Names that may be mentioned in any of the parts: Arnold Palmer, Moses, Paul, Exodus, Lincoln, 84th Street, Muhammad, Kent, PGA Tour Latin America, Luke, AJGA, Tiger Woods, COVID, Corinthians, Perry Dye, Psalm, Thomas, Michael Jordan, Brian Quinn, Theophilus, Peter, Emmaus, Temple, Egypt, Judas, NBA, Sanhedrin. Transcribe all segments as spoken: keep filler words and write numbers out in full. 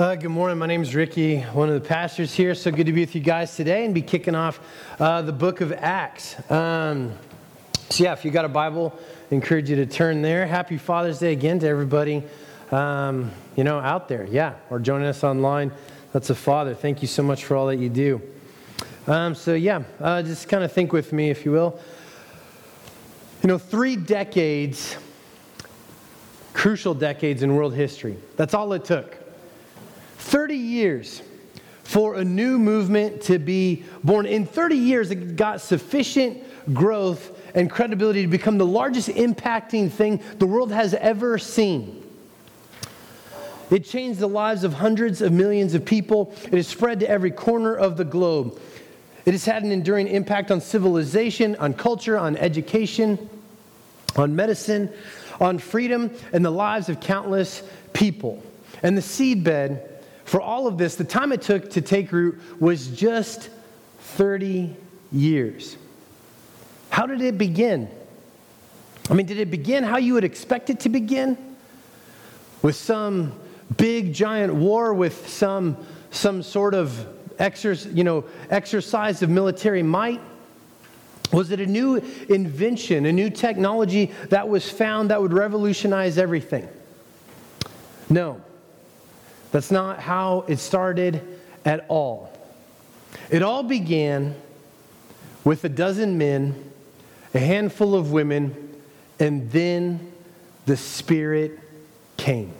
Uh, good morning. My name is Ricky, one of the pastors here. So good to be with you guys today and be kicking off uh, the book of Acts. Um, so yeah, if you got a Bible, I encourage you to turn there. Happy Father's Day again to everybody, um, you know, out there. Yeah, or joining us online. That's a father. Thank you so much for all that you do. Um, so yeah, uh, just kind of think with me, if you will. You know, three decades, crucial decades in world history. That's all it took. thirty years for a new movement to be born. In thirty years, it got sufficient growth and credibility to become the largest impacting thing the world has ever seen. It changed the lives of hundreds of millions of people. It has spread to every corner of the globe. It has had an enduring impact on civilization, on culture, on education, on medicine, on freedom, and the lives of countless people. And the seedbed for all of this, the time it took to take root was just thirty years. How did it begin? I mean, did it begin how you would expect it to begin? With some big giant war, with some some sort of exercise, you know, exercise of military might? Was it a new invention, a new technology that was found that would revolutionize everything? No. That's not how it started at all. It all began with a dozen men, a handful of women, and then the Spirit came.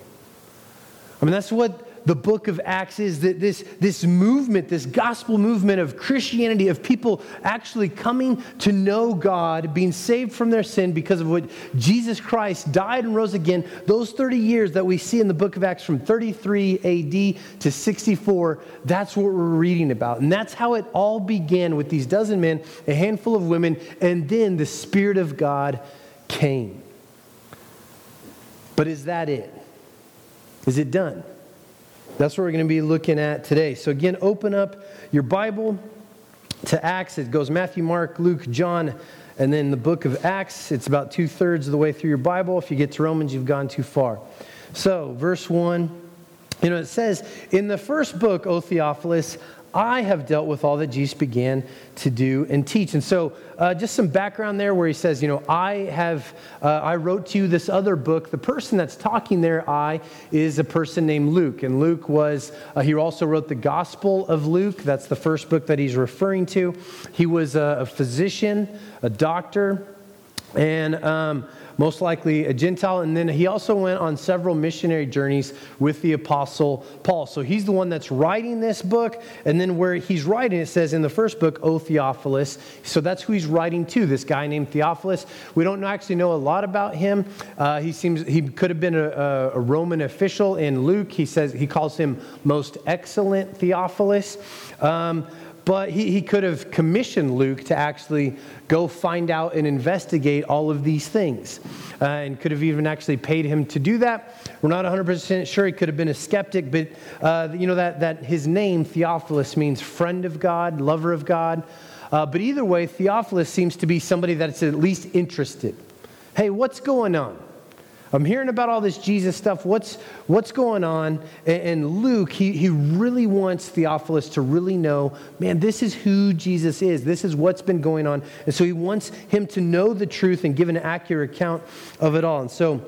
I mean, that's what the book of Acts is, that this, this movement, this gospel movement of Christianity, of people actually coming to know God, being saved from their sin because of what Jesus Christ died and rose again. Those thirty years that we see in the book of Acts from thirty-three A D to sixty-four, that's what we're reading about. And that's how it all began, with these dozen men, a handful of women, and then the Spirit of God came. But is that it? Is it done? That's what we're going to be looking at today. So again, open up your Bible to Acts. It goes Matthew, Mark, Luke, John, and then the book of Acts. It's about two-thirds of the way through your Bible. If you get to Romans, you've gone too far. So, verse one, you know, it says, "In the first book, O Theophilus, I have dealt with all that Jesus began to do and teach." And so uh, just some background there where he says, you know, I have, uh, I wrote to you this other book. The person that's talking there, I, is a person named Luke. And Luke was, uh, he also wrote the Gospel of Luke. That's the first book that he's referring to. He was a, a physician, a doctor, and um, most likely a Gentile. And then he also went on several missionary journeys with the Apostle Paul. So he's the one that's writing this book. And then where he's writing, it says in the first book, O Theophilus. So that's who he's writing to, this guy named Theophilus. We don't actually know a lot about him. Uh, he seems he could have been a, a Roman official. In Luke, he says he calls him most excellent Theophilus. Um, But he, he could have commissioned Luke to actually go find out and investigate all of these things, uh, and could have even actually paid him to do that. We're not one hundred percent sure. He could have been a skeptic, but uh, you know that, that his name, Theophilus, means friend of God, lover of God. Uh, but either way, Theophilus seems to be somebody that's at least interested. Hey, what's going on? I'm hearing about all this Jesus stuff. What's what's going on? And, and Luke, he, he really wants Theophilus to really know, man, this is who Jesus is. This is what's been going on. And so he wants him to know the truth and give an accurate account of it all. And so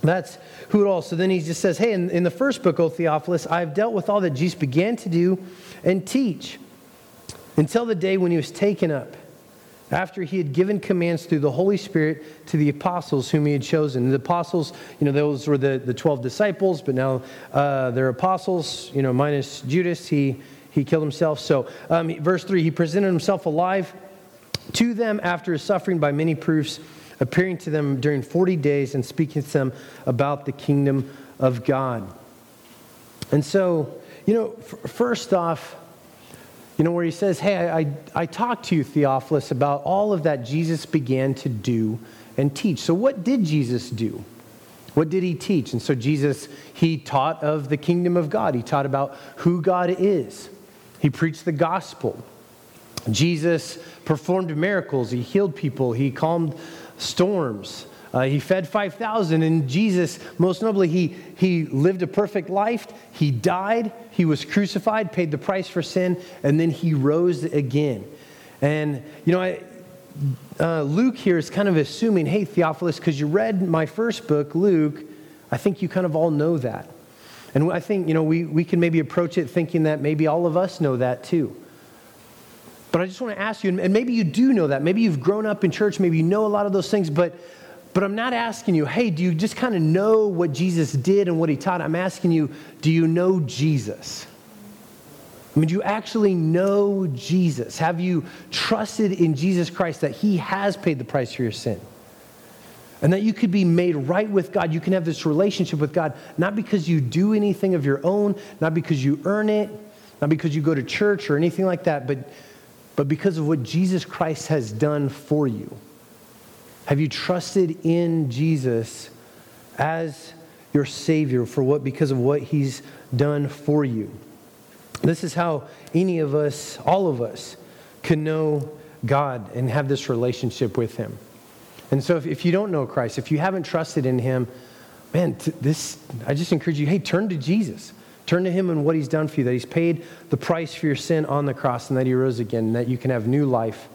that's who it all. So then he just says, hey, in, in the first book, O Theophilus, I've dealt with all that Jesus began to do and teach until the day when he was taken up, after he had given commands through the Holy Spirit to the apostles whom he had chosen. The apostles, you know, those were the, the twelve disciples, but now uh, they're apostles, you know, minus Judas. He he killed himself. So um, verse three, he presented himself alive to them after his suffering by many proofs, appearing to them during forty days and speaking to them about the kingdom of God. And so, you know, f- first off, you know, where he says, hey, I, I I talked to you, Theophilus, about all of that Jesus began to do and teach. So what did Jesus do? What did he teach? And so Jesus, he taught of the kingdom of God. He taught about who God is. He preached the gospel. Jesus performed miracles. He healed people. He calmed storms. Uh, he fed five thousand, and Jesus, most notably, he, he lived a perfect life. He died. He was crucified, paid the price for sin, and then he rose again. And, you know, I, uh, Luke here is kind of assuming, hey, Theophilus, because you read my first book, Luke, I think you kind of all know that. And I think, you know, we, we can maybe approach it thinking that maybe all of us know that too. But I just want to ask you, and maybe you do know that. Maybe you've grown up in church. Maybe you know a lot of those things. But but I'm not asking you, hey, do you just kind of know what Jesus did and what he taught? I'm asking you, do you know Jesus? I mean, do you actually know Jesus? Have you trusted in Jesus Christ that he has paid the price for your sin? And that you could be made right with God. You can have this relationship with God, not because you do anything of your own, not because you earn it, not because you go to church or anything like that, but but because of what Jesus Christ has done for you. Have you trusted in Jesus as your Savior for what? Because of what he's done for you? This is how any of us, all of us, can know God and have this relationship with him. And so if, if you don't know Christ, if you haven't trusted in him, man, t- this I just encourage you, hey, turn to Jesus. Turn to him and what he's done for you, that he's paid the price for your sin on the cross and that he rose again, and that you can have new life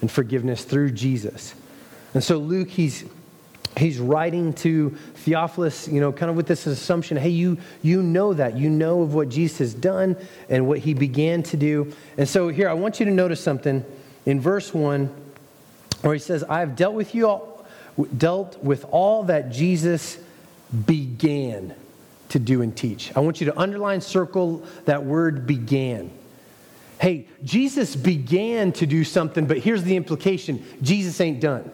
and forgiveness through Jesus. And so Luke, he's he's writing to Theophilus, you know, kind of with this assumption, hey, you you know that. You know of what Jesus has done and what he began to do. And so here, I want you to notice something in verse one, where he says, I have dealt with you all, dealt with all that Jesus began to do and teach. I want you to underline, circle that word began. Hey, Jesus began to do something, but here's the implication. Jesus ain't done.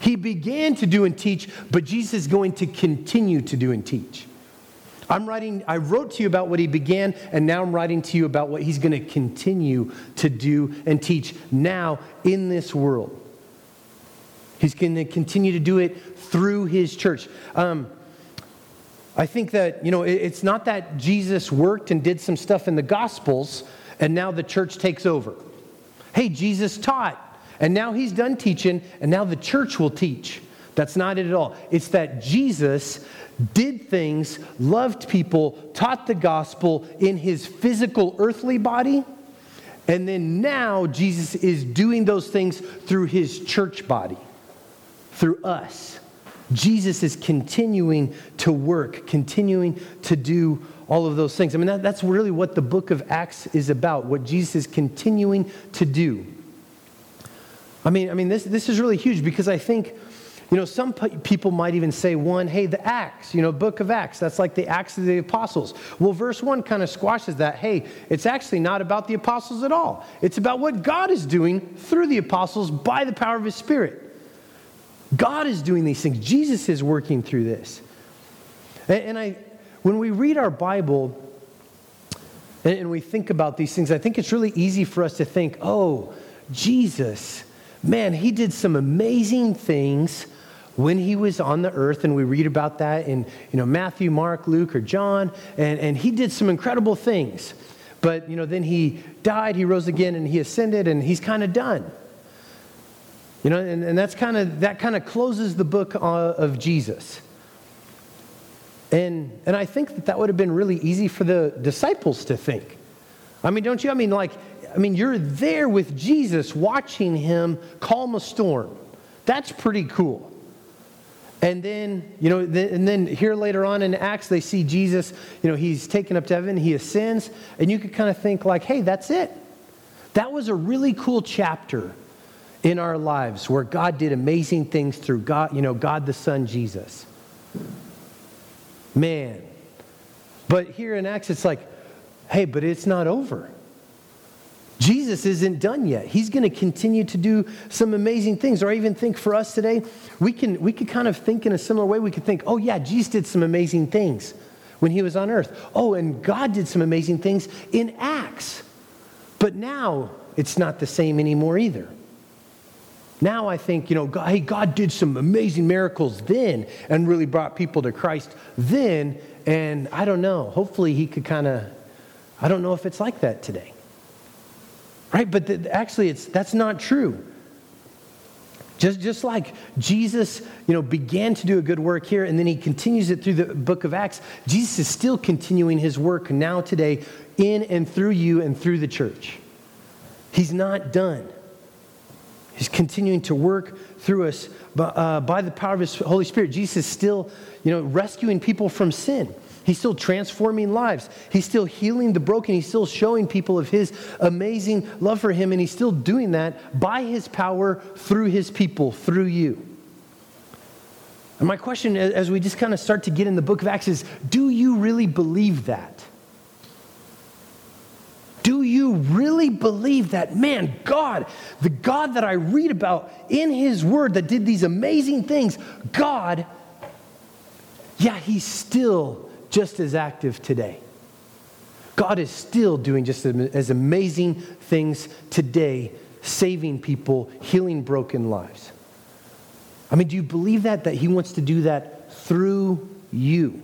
He began to do and teach, but Jesus is going to continue to do and teach. I'm writing, I wrote to you about what he began, and now I'm writing to you about what he's going to continue to do and teach now in this world. He's going to continue to do it through his church. Um, I think that, you know, it's not that Jesus worked and did some stuff in the Gospels and now the church takes over. Hey, Jesus taught and now he's done teaching and now the church will teach. That's not it at all. It's that Jesus did things, loved people, taught the gospel in his physical earthly body, and then now Jesus is doing those things through his church body, through us. Jesus is continuing to work, continuing to do all of those things. I mean, that, that's really what the book of Acts is about, what Jesus is continuing to do. I mean, I mean, this, this is really huge because I think, you know, some people might even say, one, hey, the Acts, you know, book of Acts, that's like the Acts of the Apostles. Well, verse one kind of squashes that. Hey, it's actually not about the apostles at all. It's about what God is doing through the apostles by the power of his Spirit. God is doing these things. Jesus is working through this. And, and I, when we read our Bible and, and we think about these things, I think it's really easy for us to think, oh, Jesus, man, he did some amazing things when he was on the earth, and we read about that in, you know, Matthew, Mark, Luke, or John, and, and he did some incredible things. But, you know, then he died, he rose again, and he ascended, and he's kind of done. You know, and, and that's kind of that kind of closes the book of Jesus. And and I think that that would have been really easy for the disciples to think. I mean, don't you? I mean, like, I mean, you're there with Jesus watching him calm a storm. That's pretty cool. And then, you know, th- and then here later on in Acts, they see Jesus, you know, he's taken up to heaven, he ascends, and you could kind of think like, hey, that's it. That was a really cool chapter in our lives where God did amazing things through God, you know, God the Son, Jesus. Man. But here in Acts, it's like, hey, but it's not over. Jesus isn't done yet. He's going to continue to do some amazing things. Or I even think for us today, we can we could kind of think in a similar way. We could think, oh yeah, Jesus did some amazing things when he was on earth. Oh, and God did some amazing things in Acts. But now it's not the same anymore either. Now I think, you know, God, hey, God did some amazing miracles then and really brought people to Christ then. And I don't know, hopefully he could kind of, I don't know if it's like that today. Right? But the, actually, it's that's not true. Just, just like Jesus, you know, began to do a good work here, and then he continues it through the book of Acts, Jesus is still continuing his work now today in and through you and through the church. He's not done. He's continuing to work through us by, uh, by the power of his Holy Spirit. Jesus is still, you know, rescuing people from sin. He's still transforming lives. He's still healing the broken. He's still showing people of his amazing love for him. And he's still doing that by his power, through his people, through you. And my question as we just kind of start to get in the book of Acts is, do you really believe that? Do you really believe that, man, God, the God that I read about in his word that did these amazing things, God, yeah, he's still just as active today. God is still doing just as amazing things today, saving people, healing broken lives. I mean, do you believe that? That he wants to do that through you.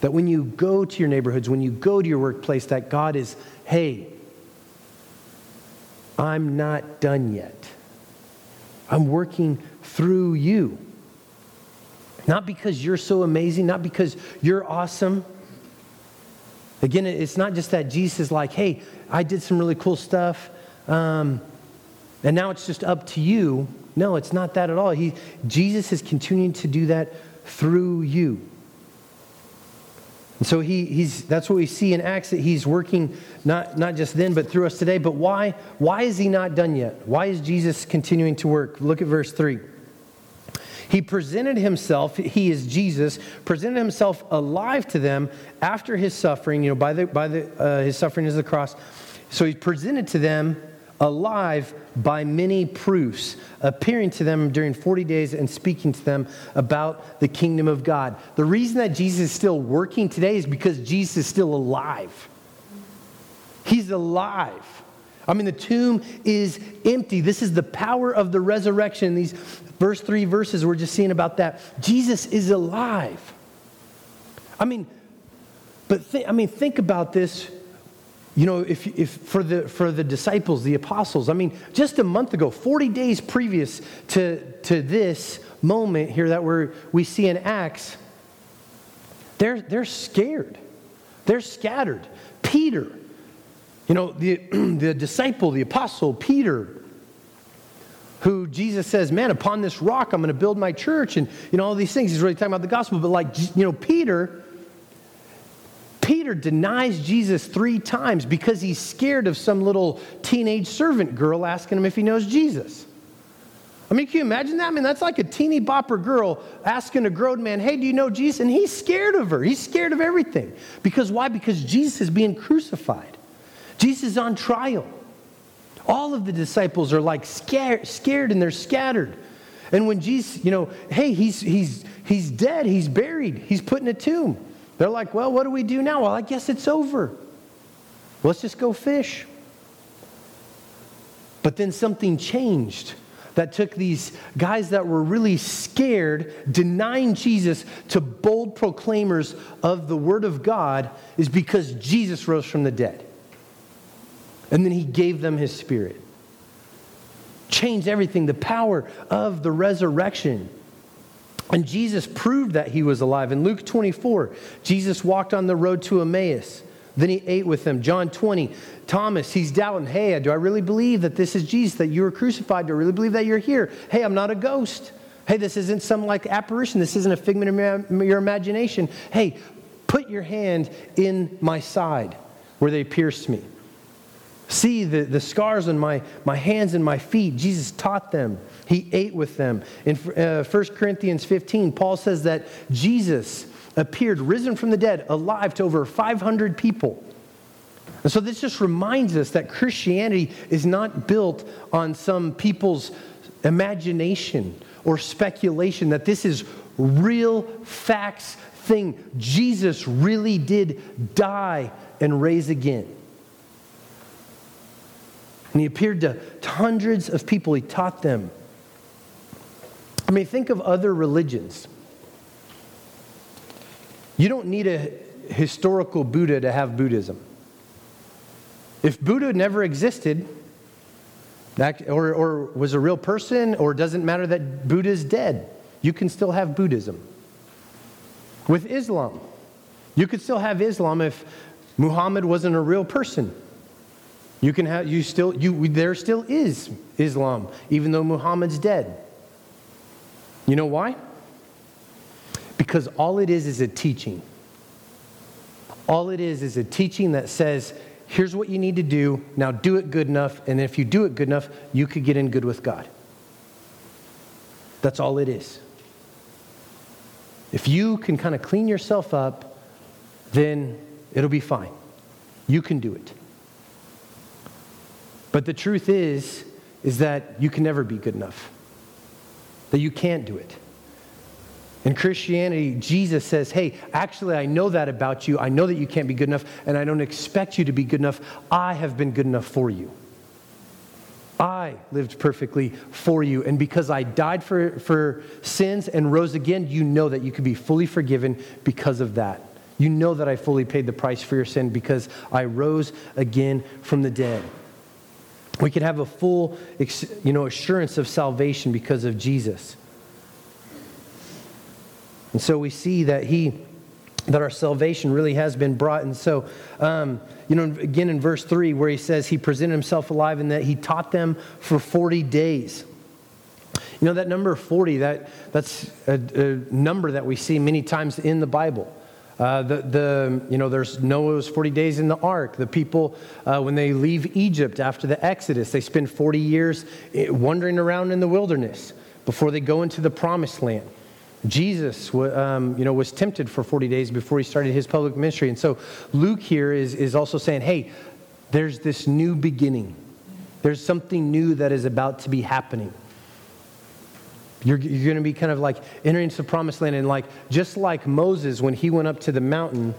That when you go to your neighborhoods, when you go to your workplace, that God is, hey, I'm not done yet. I'm working through you. Not because you're so amazing, not because you're awesome. Again, it's not just that Jesus is like, hey, I did some really cool stuff, um, and now it's just up to you. No, it's not that at all. He, Jesus is continuing to do that through you. And so he, he's that's what we see in Acts, that he's working not, not just then, but through us today. But why, why is he not done yet? Why is Jesus continuing to work? Look at verse three. He presented himself, he is Jesus, presented himself alive to them after his suffering, you know, by the by the uh, his suffering is the cross. So he presented to them alive by many proofs, appearing to them during forty days and speaking to them about the kingdom of God. The reason that Jesus is still working today is because Jesus is still alive. He's alive. I mean, the tomb is empty. This is the power of the resurrection. These first three verses we're just seeing about that. Jesus is alive. I mean, but th- I mean, think about this. You know, if if for the for the disciples, the apostles. I mean, just a month ago, forty days previous to to this moment here that we we see in Acts, they're they're scared, they're scattered. Peter, you know, the the disciple, the apostle Peter, who Jesus says, man, upon this rock I'm going to build my church, and you know all these things. He's really talking about the gospel, but like you know, Peter. Peter denies Jesus three times because he's scared of some little teenage servant girl asking him if he knows Jesus. I mean, can you imagine that? I mean, that's like a teeny bopper girl asking a grown man, hey, do you know Jesus? And he's scared of her. He's scared of everything. Because why? Because Jesus is being crucified. Jesus is on trial. All of the disciples are like scared, scared and they're scattered. And when Jesus, you know, hey, he's, he's, he's dead. He's buried. He's put in a tomb. They're like, well, what do we do now? Well, I guess it's over. Let's just go fish. But then something changed that took these guys that were really scared, denying Jesus, to bold proclaimers of the word of God, is because Jesus rose from the dead. And then he gave them his spirit. Changed everything, the power of the resurrection. And Jesus proved that he was alive. In Luke twenty-four, Jesus walked on the road to Emmaus. Then he ate with them. John twenty, Thomas, he's doubting. Hey, do I really believe that this is Jesus, that you were crucified? Do I really believe that you're here? Hey, I'm not a ghost. Hey, this isn't some like apparition. This isn't a figment of your imagination. Hey, put your hand in my side where they pierced me. See the, the scars on my, my hands and my feet. Jesus taught them. He ate with them. In uh, First Corinthians fifteen, Paul says that Jesus appeared, risen from the dead, alive to over five hundred people. And so this just reminds us that Christianity is not built on some people's imagination or speculation, that this is real facts thing. Jesus really did die and rise again. And he appeared to hundreds of people. He taught them. I mean, think of other religions. You don't need a historical Buddha to have Buddhism. If Buddha never existed, That, or, or was a real person, or doesn't matter that Buddha's dead. You can still have Buddhism. With Islam, you could still have Islam if Muhammad wasn't a real person. You can have, you still, you, there still is Islam, even though Muhammad's dead. You know why? Because all it is is a teaching. All it is is a teaching that says, here's what you need to do, now do it good enough, and if you do it good enough, you could get in good with God. That's all it is. If you can kind of clean yourself up, then it'll be fine. You can do it. But the truth is, is that you can never be good enough. That you can't do it. In Christianity, Jesus says, hey, actually, I know that about you. I know that you can't be good enough, and I don't expect you to be good enough. I have been good enough for you. I lived perfectly for you, and because I died for, for sins and rose again, you know that you can be fully forgiven because of that. You know that I fully paid the price for your sin because I rose again from the dead. We can have a full, you know, assurance of salvation because of Jesus. And so we see that he, that our salvation really has been brought. And so, um, you know, again in verse three where he says he presented himself alive and that he taught them for forty days. You know, that number forty, that that's a, a number that we see many times in the Bible. Uh, the, the you know, there's Noah's forty days in the ark. The people, uh, when they leave Egypt after the Exodus, they spend forty years wandering around in the wilderness before they go into the promised land. Jesus um, you know, was tempted for forty days before he started his public ministry. And so Luke here is, is also saying, hey, there's this new beginning. There's something new that is about to be happening. You're, you're going to be kind of like entering into the promised land. And like just like Moses, when he went up to the mountain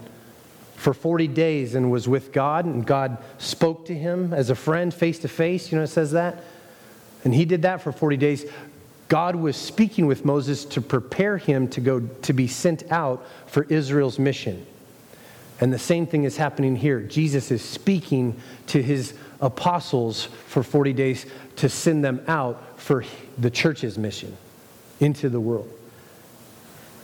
for forty days and was with God, and God spoke to him as a friend face to face, you know, it says that. And he did that for forty days. God was speaking with Moses to prepare him to go to be sent out for Israel's mission. And the same thing is happening here. Jesus is speaking to his apostles for forty days to send them out for the church's mission into the world.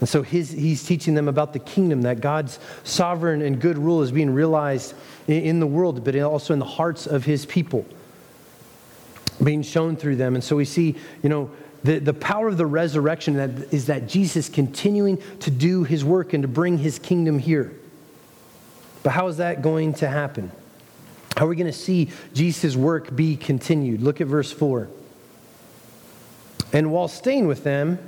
And so his, he's teaching them about the kingdom, that God's sovereign and good rule is being realized in the world, but also in the hearts of his people, being shown through them. And so we see, you know, The, the power of the resurrection that is that Jesus continuing to do his work and to bring his kingdom here. But how is that going to happen? How are we going to see Jesus' work be continued? Look at verse four. And while staying with them,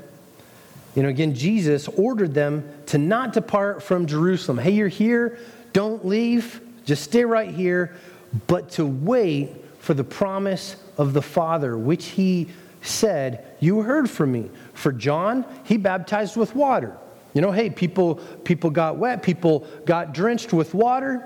you know, again, Jesus ordered them to not depart from Jerusalem. Hey, you're here. Don't leave. Just stay right here. But to wait for the promise of the Father, which he said, you heard from me. For John, he baptized with water. You know, hey, people people got wet, people got drenched with water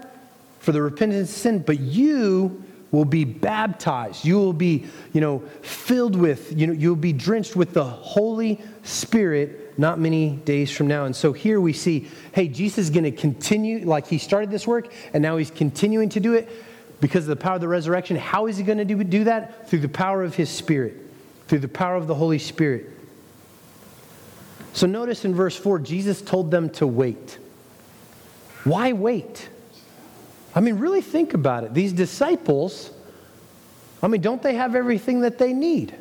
for the repentance of sin, but you will be baptized. You will be, you know, filled with, you know, you'll be drenched with the Holy Spirit not many days from now. And so here we see, hey, Jesus is going to continue, like he started this work, and now he's continuing to do it because of the power of the resurrection. How is he going to do, do that? Through the power of his Spirit. Through the power of the Holy Spirit. So notice in verse four, Jesus told them to wait. Why wait? I mean, really think about it. These disciples, I mean, don't they have everything that they need?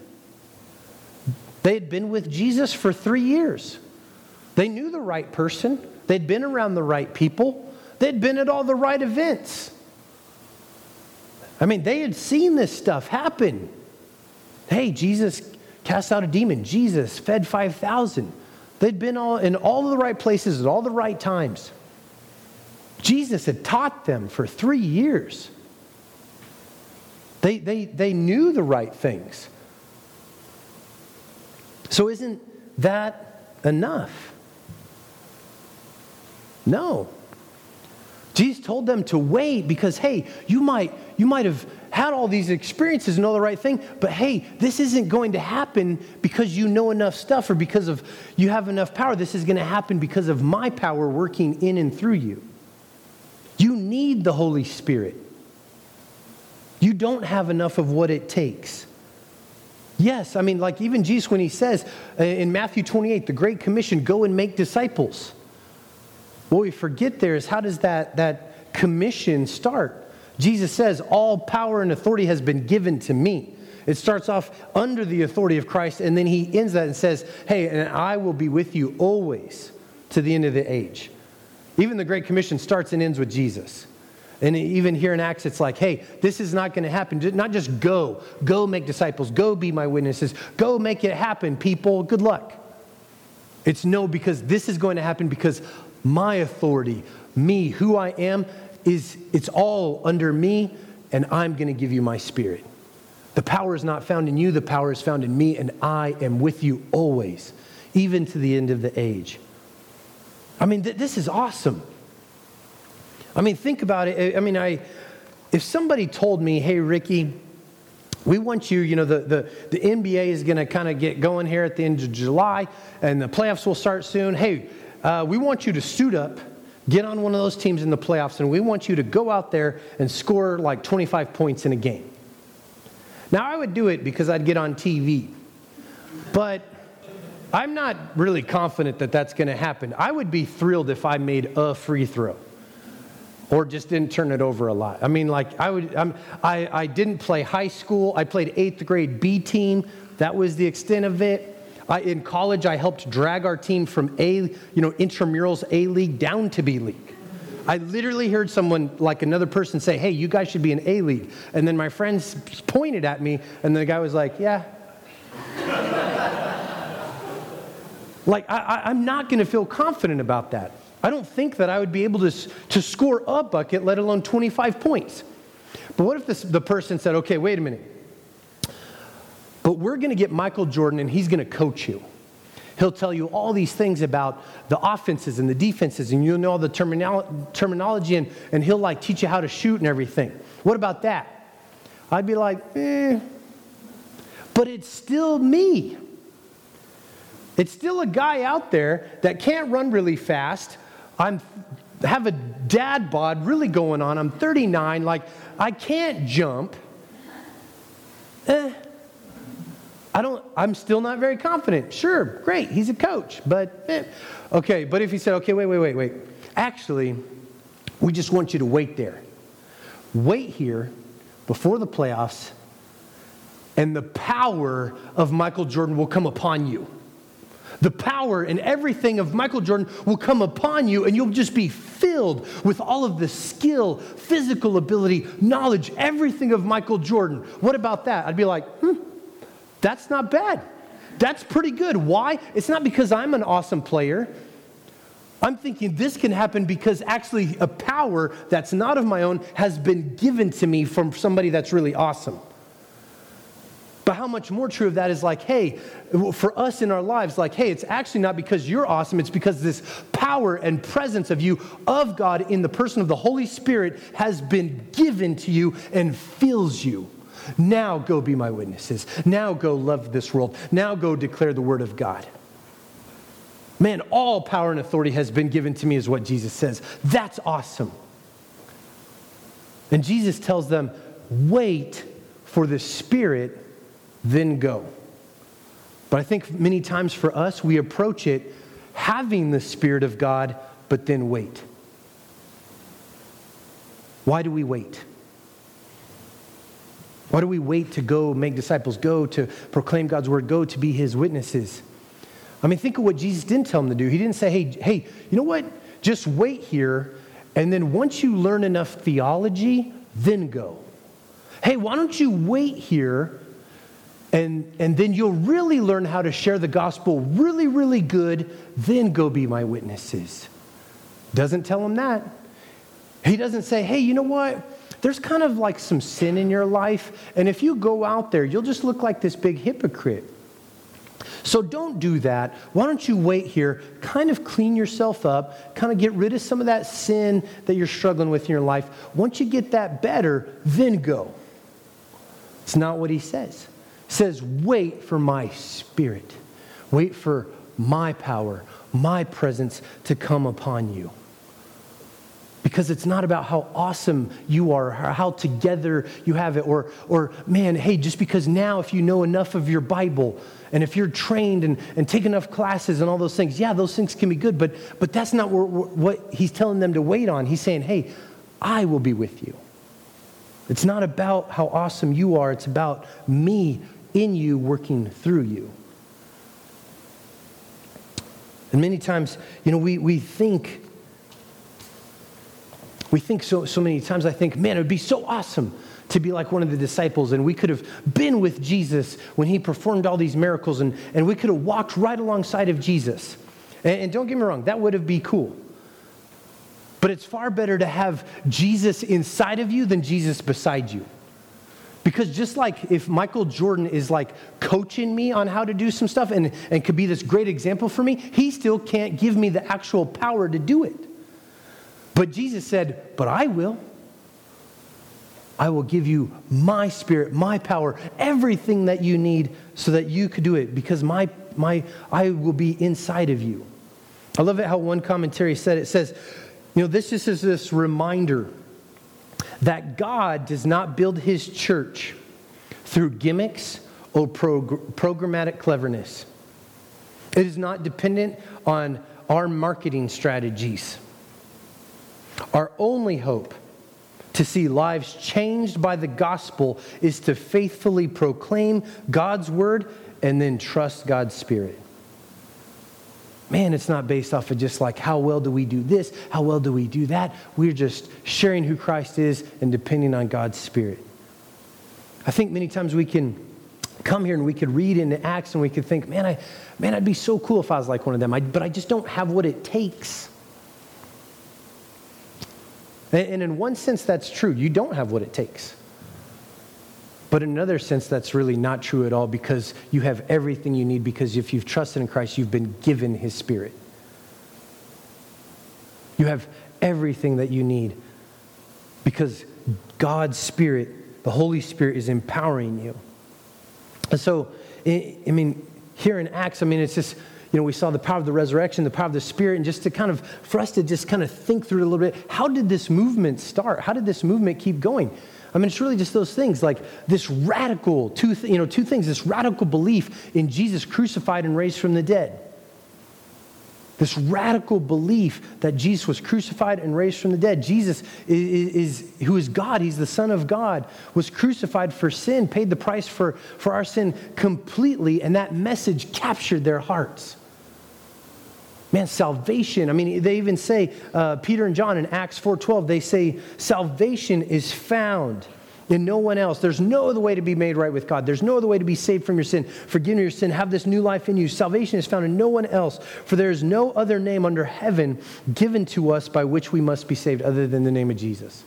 They had been with Jesus for three years. They knew the right person. They'd been around the right people. They'd been at all the right events. I mean, they had seen this stuff happen. Hey, Jesus cast out a demon. Jesus fed five thousand. They'd been all in all the right places at all the right times. Jesus had taught them for three years. They, they, they knew the right things. So isn't that enough? No. Jesus told them to wait because, hey, you might, you might have had all these experiences and all the right thing, but hey, this isn't going to happen because you know enough stuff or because of you have enough power. This is going to happen because of my power working in and through you. You need the Holy Spirit. You don't have enough of what it takes. Yes, I mean, like even Jesus, when he says in Matthew twenty-eight, the Great Commission, go and make disciples. What we forget there is how does that, that commission start? Jesus says, all power and authority has been given to me. It starts off under the authority of Christ, and then he ends that and says, hey, and I will be with you always to the end of the age. Even the Great Commission starts and ends with Jesus. And even here in Acts, it's like, hey, this is not going to happen. Not just go. Go make disciples. Go be my witnesses. Go make it happen, people. Good luck. It's no, because this is going to happen because my authority, me, who I am, is it's all under me, and I'm going to give you my spirit. The power is not found in you. The power is found in me, and I am with you always, even to the end of the age. I mean, th- this is awesome. I mean, think about it. I mean, I if somebody told me, hey, Ricky, we want you, you know, the, the, the N B A is going to kind of get going here at the end of July, and the playoffs will start soon. Hey, uh, we want you to suit up, get on one of those teams in the playoffs, and we want you to go out there and score like twenty-five points in a game. Now, I would do it because I'd get on T V, but I'm not really confident that that's going to happen. I would be thrilled if I made a free throw. Or just didn't turn it over a lot. I mean, like, I would, I'm, I, I didn't play high school. I played eighth grade B team. That was the extent of it. I, in college, I helped drag our team from A, you know, intramurals A League down to B League. I literally heard someone, like another person say, hey, you guys should be in A League. And then my friends pointed at me, and the guy was like, yeah. Like, I, I, I'm not going to feel confident about that. I don't think that I would be able to, to score a bucket, let alone twenty-five points. But what if this, the person said, okay, wait a minute. But we're going to get Michael Jordan, and he's going to coach you. He'll tell you all these things about the offenses and the defenses, and you'll know all the terminolo- terminology, and, and he'll, like, teach you how to shoot and everything. What about that? I'd be like, eh. But it's still me. It's still a guy out there that can't run really fast. I'm have a dad bod really going on. I'm thirty-nine. Like, I can't jump. Eh. I don't, I'm still not very confident. Sure, great, he's a coach, but eh. Okay, but if he said, okay, wait, wait, wait, wait. Actually, we just want you to wait there. Wait here before the playoffs, and the power of Michael Jordan will come upon you. The power and everything of Michael Jordan will come upon you, and you'll just be filled with all of the skill, physical ability, knowledge, everything of Michael Jordan. What about that? I'd be like, hmm, that's not bad. That's pretty good. Why? It's not because I'm an awesome player. I'm thinking this can happen because actually a power that's not of my own has been given to me from somebody that's really awesome. But how much more true of that is like, hey, for us in our lives, like, hey, it's actually not because you're awesome. It's because this power and presence of you, of God, in the person of the Holy Spirit has been given to you and fills you. Now go be my witnesses. Now go love this world. Now go declare the word of God. Man, all power and authority has been given to me is what Jesus says. That's awesome. And Jesus tells them, wait for the Spirit, then go. But I think many times for us, we approach it having the Spirit of God, but then wait. Why do we wait? Why do we wait to go make disciples, go to proclaim God's word, go to be his witnesses? I mean, think of what Jesus didn't tell them to do. He didn't say, hey, hey, you know what? Just wait here, and then once you learn enough theology, then go. Hey, why don't you wait here? And, and then you'll really learn how to share the gospel really, really good. Then go be my witnesses. Doesn't tell him that. He doesn't say, hey, you know what? There's kind of like some sin in your life. And if you go out there, you'll just look like this big hypocrite. So don't do that. Why don't you wait here, kind of clean yourself up, kind of get rid of some of that sin that you're struggling with in your life. Once you get that better, then go. It's not what he says. Says, wait for my Spirit. Wait for my power, my presence to come upon you. Because it's not about how awesome you are, or how together you have it, or, or man, hey, just because now if you know enough of your Bible, and if you're trained and, and take enough classes and all those things, yeah, those things can be good, but, but that's not what, what he's telling them to wait on. He's saying, hey, I will be with you. It's not about how awesome you are. It's about me in you working through you. And many times, you know, we, we think... We think so so many times, I think, man, it would be so awesome to be like one of the disciples, and we could have been with Jesus when he performed all these miracles, and, and we could have walked right alongside of Jesus. And, and don't get me wrong, that would have been cool. But it's far better to have Jesus inside of you than Jesus beside you. Because just like if Michael Jordan is like coaching me on how to do some stuff and, and could be this great example for me, he still can't give me the actual power to do it. But Jesus said, but I will. I will give you my spirit, my power, everything that you need so that you could do it, because my my I will be inside of you. I love it how one commentary said, it says, you know, this just is this reminder that God does not build his church through gimmicks or prog- programmatic cleverness. It is not dependent on our marketing strategies. Our only hope to see lives changed by the gospel is to faithfully proclaim God's word and then trust God's spirit. Man, it's not based off of just like, how well do we do this? How well do we do that? We're just sharing who Christ is and depending on God's spirit. I think many times we can come here and we could read into Acts and we could think, man, I, man, I'd be so cool if I was like one of them, I, but I just don't have what it takes. And in one sense, that's true. You don't have what it takes. But in another sense, that's really not true at all, because you have everything you need, because if you've trusted in Christ, you've been given his spirit. You have everything that you need because God's spirit, the Holy Spirit, is empowering you. And so, I mean, here in Acts, I mean, it's just... You know, we saw the power of the resurrection, the power of the Spirit, and just to kind of, for us to just kind of think through it a little bit, how did this movement start? How did this movement keep going? I mean, it's really just those things, like this radical, two, th- you know, two things, this radical belief in Jesus crucified and raised from the dead. This radical belief that Jesus was crucified and raised from the dead. Jesus, is, is who is God, he's the Son of God, was crucified for sin, paid the price for, for our sin completely, and that message captured their hearts. Man, salvation, I mean, they even say, uh, Peter and John in Acts four twelve, they say, salvation is found in no one else. There's no other way to be made right with God. There's no other way to be saved from your sin, forgiven your sin, have this new life in you. Salvation is found in no one else, for there is no other name under heaven given to us by which we must be saved other than the name of Jesus.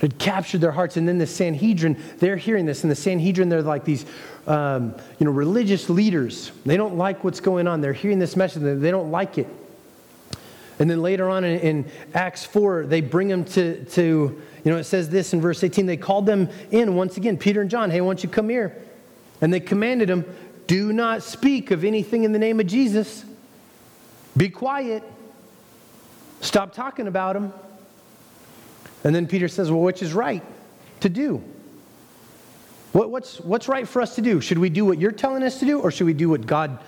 It captured their hearts, and then the Sanhedrin, they're hearing this, and the Sanhedrin, they're like these, um, you know, religious leaders. They don't like what's going on. They're hearing this message, they don't like it. And then later on in, in Acts four, they bring them to, to, you know, it says this in verse eighteen, they called them in once again, Peter and John, hey, why don't you come here? And they commanded them, do not speak of anything in the name of Jesus. Be quiet. Stop talking about him. And then Peter says, well, which is right to do? What, what's, what's right for us to do? Should we do what you're telling us to do, or should we do what God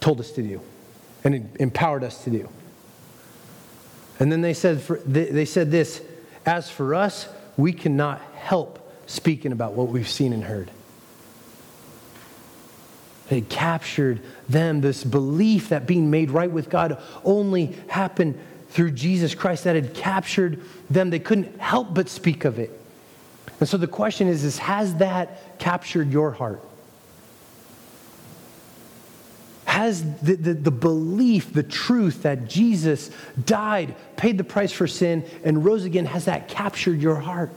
told us to do and empowered us to do? And then they said, for, they, they said this, as for us, we cannot help speaking about what we've seen and heard. It captured them, this belief that being made right with God only happened through Jesus Christ, that had captured them. They couldn't help but speak of it. And so the question is, is has that captured your heart? Has the, the, the belief, the truth that Jesus died, paid the price for sin, and rose again, has that captured your heart?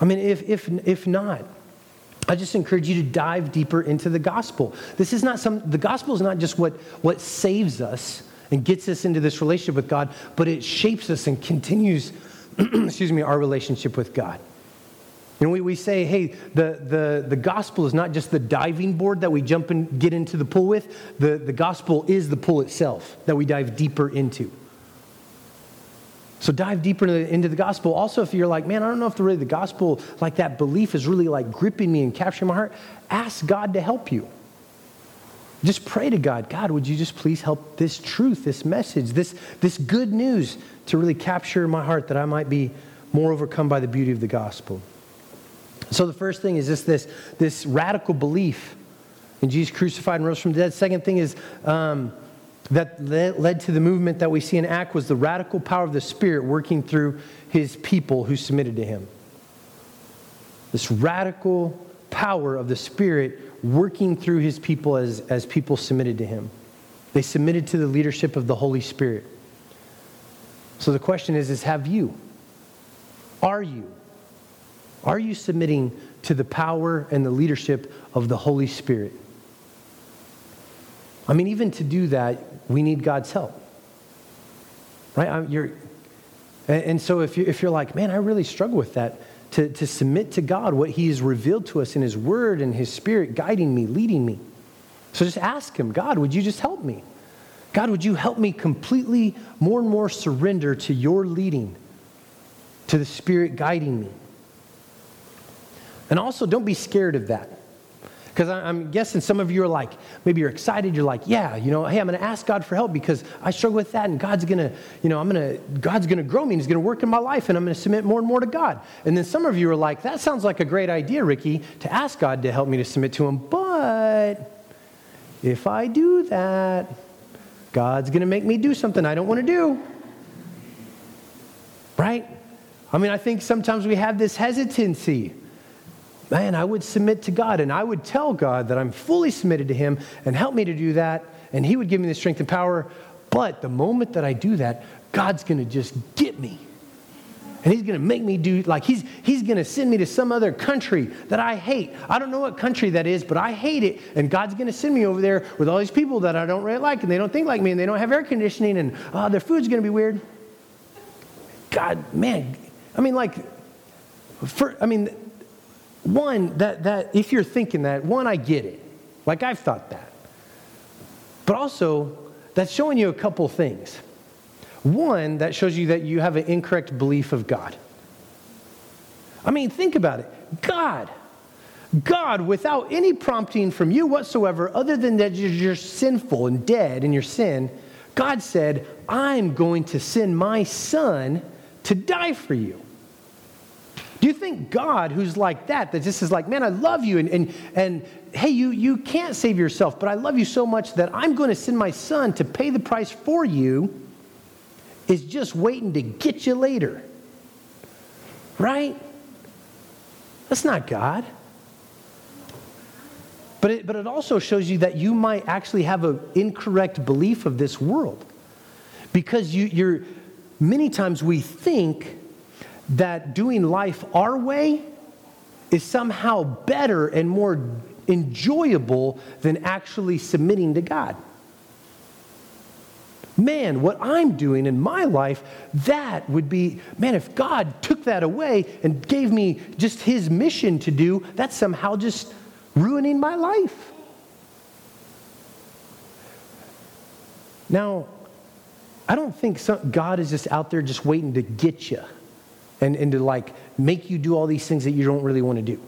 I mean, if if if not, I just encourage you to dive deeper into the gospel. This is not some, the gospel is not just what, what saves us and gets us into this relationship with God, but it shapes us and continues, excuse me, our relationship with God. And we, we say, hey, the, the, the gospel is not just the diving board that we jump and get into the pool with. The, the gospel is the pool itself that we dive deeper into. So dive deeper into the, into the gospel. Also, if you're like, man, I don't know if the, really the gospel, like that belief is really like gripping me and capturing my heart, ask God to help you. Just pray to God, God, would you just please help this truth, this message, this, this good news to really capture my heart that I might be more overcome by the beauty of the gospel. So the first thing is just this, this radical belief in Jesus crucified and rose from the dead. Second thing is um, that led to the movement that we see in Acts was the radical power of the Spirit working through his people who submitted to him. This radical power of the Spirit working through his people as, as people submitted to him. They submitted to the leadership of the Holy Spirit. So the question is, is have you? Are you? Are you submitting to the power and the leadership of the Holy Spirit? I mean, even to do that, we need God's help, right? I, you're, and, and so if, you, if you're like, man, I really struggle with that, to, to submit to God what he has revealed to us in his word and his Spirit guiding me, leading me. So just ask him, God, would you just help me? God, would you help me completely more and more surrender to your leading, to the Spirit guiding me? And also, don't be scared of that. Because I'm guessing some of you are like, maybe you're excited. You're like, yeah, you know, hey, I'm going to ask God for help because I struggle with that. And God's going to, you know, I'm going to, God's going to grow me and he's going to work in my life. And I'm going to submit more and more to God. And then some of you are like, that sounds like a great idea, Ricky, to ask God to help me to submit to him. But if I do that, God's going to make me do something I don't want to do. Right? I mean, I think sometimes we have this hesitancy. Man, I would submit to God, and I would tell God that I'm fully submitted to him and help me to do that, and he would give me the strength and power. But the moment that I do that, God's going to just get me. And he's going to make me do, like he's he's going to send me to some other country that I hate. I don't know what country that is, but I hate it. And God's going to send me over there with all these people that I don't really like, and they don't think like me, and they don't have air conditioning, and uh, their food's going to be weird. God, man, I mean, like, for, I mean, One, that that if you're thinking that, one, I get it. Like, I've thought that. But also, that's showing you a couple things. One, that shows you that you have an incorrect belief of God. I mean, think about it. God, God, without any prompting from you whatsoever, other than that you're sinful and dead in your sin, God said, I'm going to send my son to die for you. Do you think God, who's like that, that just is like, man, I love you, and and, and hey, you, you can't save yourself, but I love you so much that I'm going to send my son to pay the price for you, is just waiting to get you later, right? That's not God. But it, but it also shows you that you might actually have an incorrect belief of this world, because you you're many times we think that doing life our way is somehow better and more enjoyable than actually submitting to God. Man, what I'm doing in my life, that would be, man, if God took that away and gave me just his mission to do, that's somehow just ruining my life. Now, I don't think some, God is just out there just waiting to get you. And, and to like make you do all these things that you don't really want to do.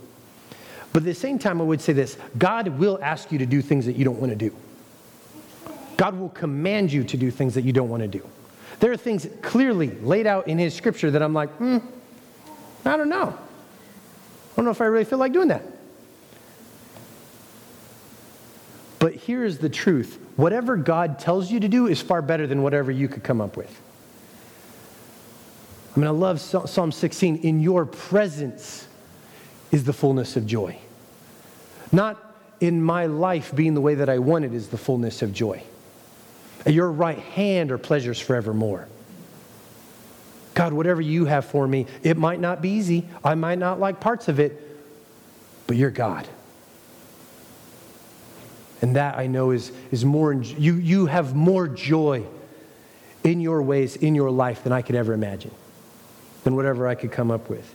But at the same time, I would say this. God will ask you to do things that you don't want to do. God will command you to do things that you don't want to do. There are things clearly laid out in his scripture that I'm like, hmm, I don't know. I don't know if I really feel like doing that. But here is the truth. Whatever God tells you to do is far better than whatever you could come up with. I mean, I love Psalm sixteen. In your presence is the fullness of joy. Not in my life being the way that I want it is the fullness of joy. At your right hand are pleasures forevermore. God, whatever you have for me, it might not be easy. I might not like parts of it, but you're God. And that I know is, is more, you, you have more joy in your ways, in your life than I could ever imagine. Than whatever I could come up with.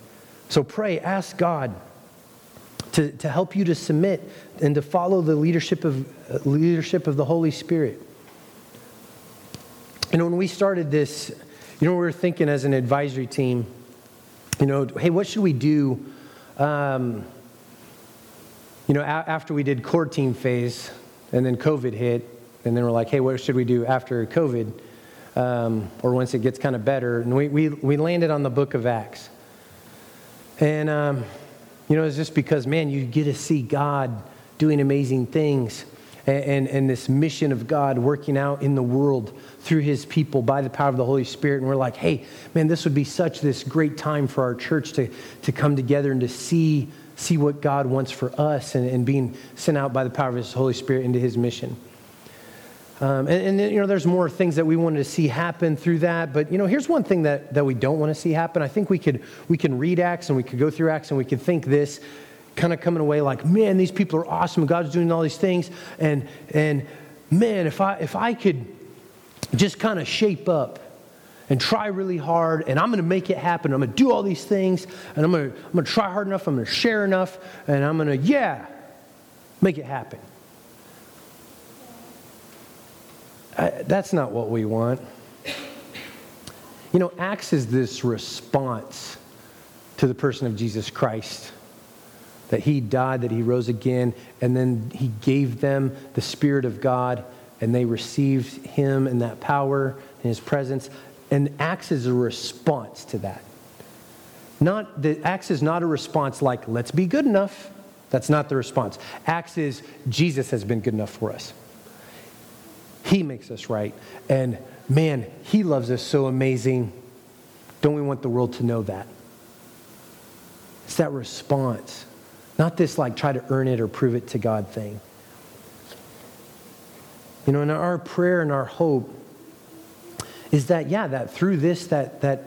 So pray, ask God to, to help you to submit and to follow the leadership of uh, leadership of the Holy Spirit. You know, when we started this, you know, we were thinking as an advisory team, you know, hey, what should we do, um, you know, a- after we did core team phase and then COVID hit, and then we're like, hey, what should we do after COVID um, or once it gets kind of better? And we, we, we landed on the book of Acts. And, um, you know, it's just because, man, you get to see God doing amazing things and, and, and this mission of God working out in the world through his people by the power of the Holy Spirit. And we're like, hey, man, this would be such this great time for our church to, to come together and to see see what God wants for us and, and being sent out by the power of his Holy Spirit into his mission. Um, and, and then, you know, there's more things that we wanted to see happen through that. But, you know, here's one thing that, that we don't want to see happen. I think we could we can read Acts and we could go through Acts and we could think this kind of coming away like, man, these people are awesome. God's doing all these things. And, and man, if I if I could just kind of shape up and try really hard, and I'm going to make it happen. I'm going to do all these things, and I'm going to I'm going to try hard enough. I'm going to share enough, and I'm going to, yeah, make it happen. I, that's not what we want. You know, Acts is this response to the person of Jesus Christ, that he died, that he rose again, and then he gave them the Spirit of God, and they received him and that power and his presence. And Acts is a response to that. Not the Acts is not a response like, let's be good enough. That's not the response. Acts is, Jesus has been good enough for us. He makes us right. And man, he loves us so amazing. Don't we want the world to know that? It's that response. Not this like try to earn it or prove it to God thing. You know, and our prayer and our hope is that, yeah, that through this, that, that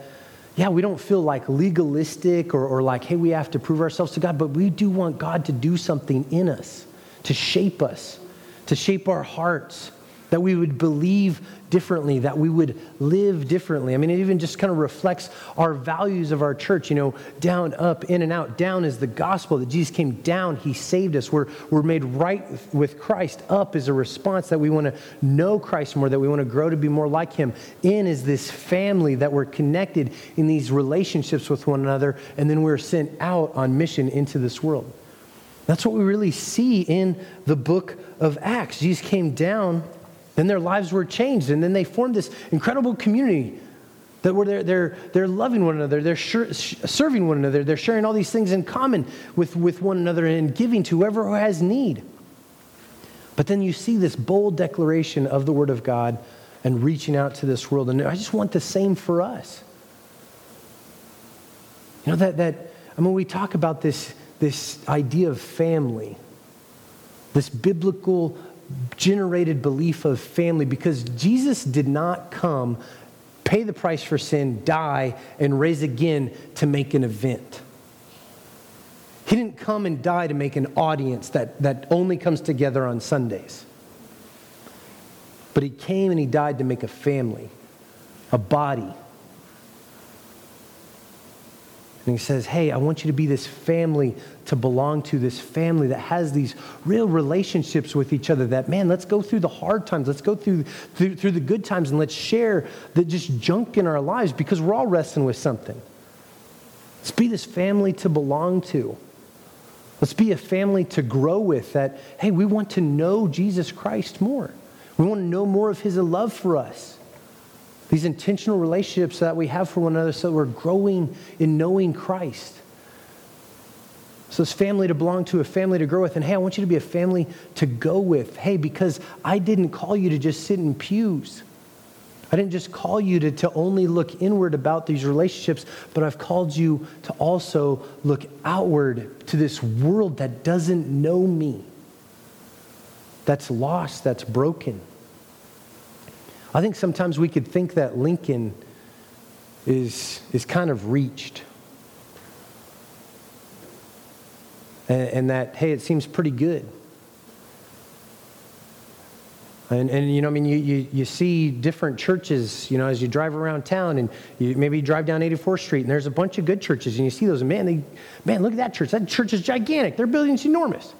yeah, we don't feel like legalistic or, or like, hey, we have to prove ourselves to God, but we do want God to do something in us, to shape us, to shape our hearts, that we would believe differently, that we would live differently. I mean, it even just kind of reflects our values of our church, you know, down, up, in and out. Down is the gospel that Jesus came down. He saved us. We're, we're made right with Christ. Up is a response that we want to know Christ more, that we want to grow to be more like him. In is this family that we're connected in these relationships with one another, and then we're sent out on mission into this world. That's what we really see in the book of Acts. Jesus came down, then their lives were changed, and then they formed this incredible community that were they're they're they're loving one another, they're sure, serving one another, they're sharing all these things in common with, with one another and giving to whoever who has need. But then you see this bold declaration of the Word of God and reaching out to this world, and I just want the same for us. You know that that I mean, we talk about this this idea of family, this biblical generated belief of family, because Jesus did not come, pay the price for sin, die, and raise again to make an event. He didn't come and die to make an audience that, that only comes together on Sundays. But he came and he died to make a family, a body. And he says, hey, I want you to be this family to belong to, this family that has these real relationships with each other that, man, let's go through the hard times. Let's go through through, through the good times and let's share the just junk in our lives because we're all wrestling with something. Let's be this family to belong to. Let's be a family to grow with that, hey, we want to know Jesus Christ more. We want to know more of his love for us. These intentional relationships that we have for one another so we're growing in knowing Christ. So it's family to belong to, a family to grow with. And hey, I want you to be a family to go with. Hey, because I didn't call you to just sit in pews. I didn't just call you to, to only look inward about these relationships, but I've called you to also look outward to this world that doesn't know me, that's lost, that's broken. I think sometimes we could think that Lincoln is is kind of reached. And, and that, hey, it seems pretty good. And, and you know, I mean, you, you, you see different churches, you know, as you drive around town, and you maybe you drive down eighty-fourth street, and there's a bunch of good churches, and you see those, and man, they, man, look at that church. That church is gigantic. Their building's enormous.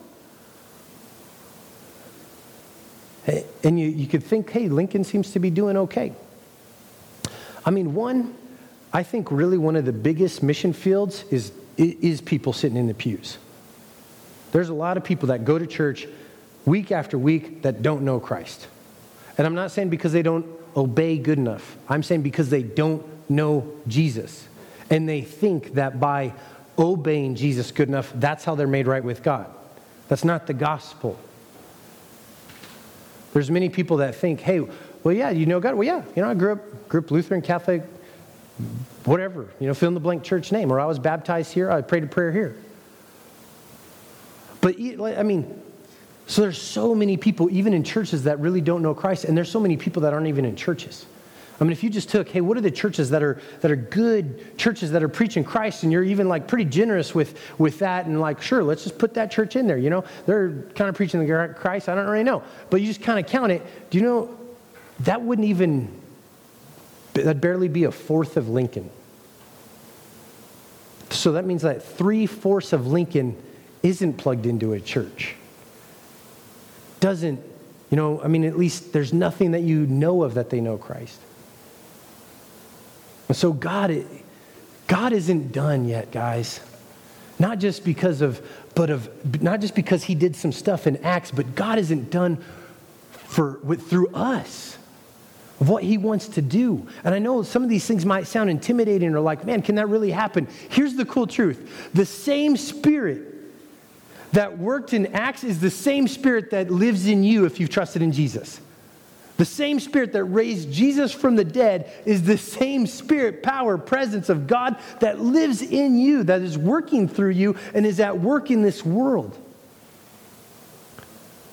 And you, you could think, hey, Lincoln seems to be doing okay. I mean, one, I think really one of the biggest mission fields is is people sitting in the pews. There's a lot of people that go to church week after week that don't know Christ. And I'm not saying because they don't obey good enough. I'm saying because they don't know Jesus. And they think that by obeying Jesus good enough, that's how they're made right with God. That's not the gospel. There's many people that think, hey, well, yeah, you know God. Well, yeah, you know, I grew up, grew up Lutheran, Catholic, whatever, you know, fill in the blank church name. Or I was baptized here. I prayed a prayer here. But, I mean, so there's so many people, even in churches, that really don't know Christ. And there's so many people that aren't even in churches. I mean, if you just took, hey, what are the churches that are that are good churches that are preaching Christ, and you're even like pretty generous with, with that, and like, sure, let's just put that church in there, you know? They're kind of preaching the Christ, I don't really know. But you just kind of count it. Do you know, that wouldn't even, that'd barely be a fourth of Lincoln. So that means that three-fourths of Lincoln isn't plugged into a church. Doesn't, you know, I mean, at least there's nothing that you know of that they know Christ. So God, God isn't done yet, guys. Not just because of, but of, not just because He did some stuff in Acts, but God isn't done for with through us of what He wants to do. And I know some of these things might sound intimidating, or like, man, can that really happen? Here's the cool truth: the same Spirit that worked in Acts is the same Spirit that lives in you if you've trusted in Jesus. The same Spirit that raised Jesus from the dead is the same Spirit, power, presence of God that lives in you, that is working through you, and is at work in this world.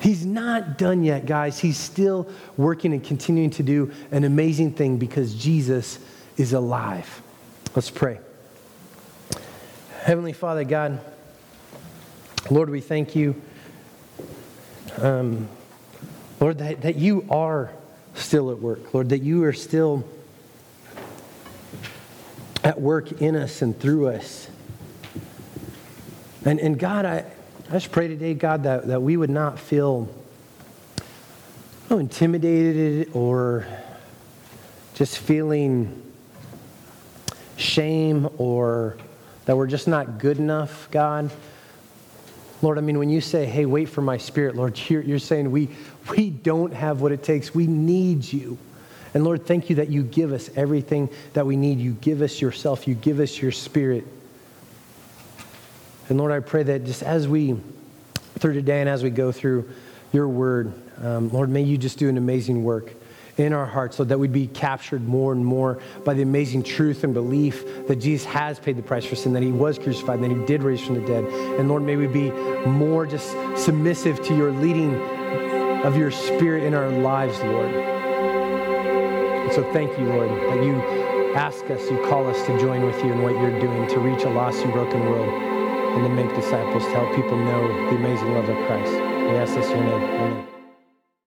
He's not done yet, guys. He's still working and continuing to do an amazing thing because Jesus is alive. Let's pray. Heavenly Father, God, Lord, we thank you. Um, Lord, that, that you are still at work. Lord, that you are still at work in us and through us. And and God, I, I just pray today, God, that, that we would not feel oh, intimidated or just feeling shame or that we're just not good enough, God. Lord, I mean, when you say, hey, wait for my Spirit, Lord, you're, you're saying we we don't have what it takes. We need you. And Lord, thank you that you give us everything that we need. You give us yourself. You give us your Spirit. And Lord, I pray that just as we, through today and as we go through your word, um, Lord, may you just do an amazing work in our hearts, Lord, that we'd be captured more and more by the amazing truth and belief that Jesus has paid the price for sin, that he was crucified, that he did raise from the dead. And Lord, may we be more just submissive to your leading of your Spirit in our lives, Lord. And so thank you, Lord, that you ask us, you call us to join with you in what you're doing to reach a lost and broken world and to make disciples, to help people know the amazing love of Christ. We ask this in your name. Amen.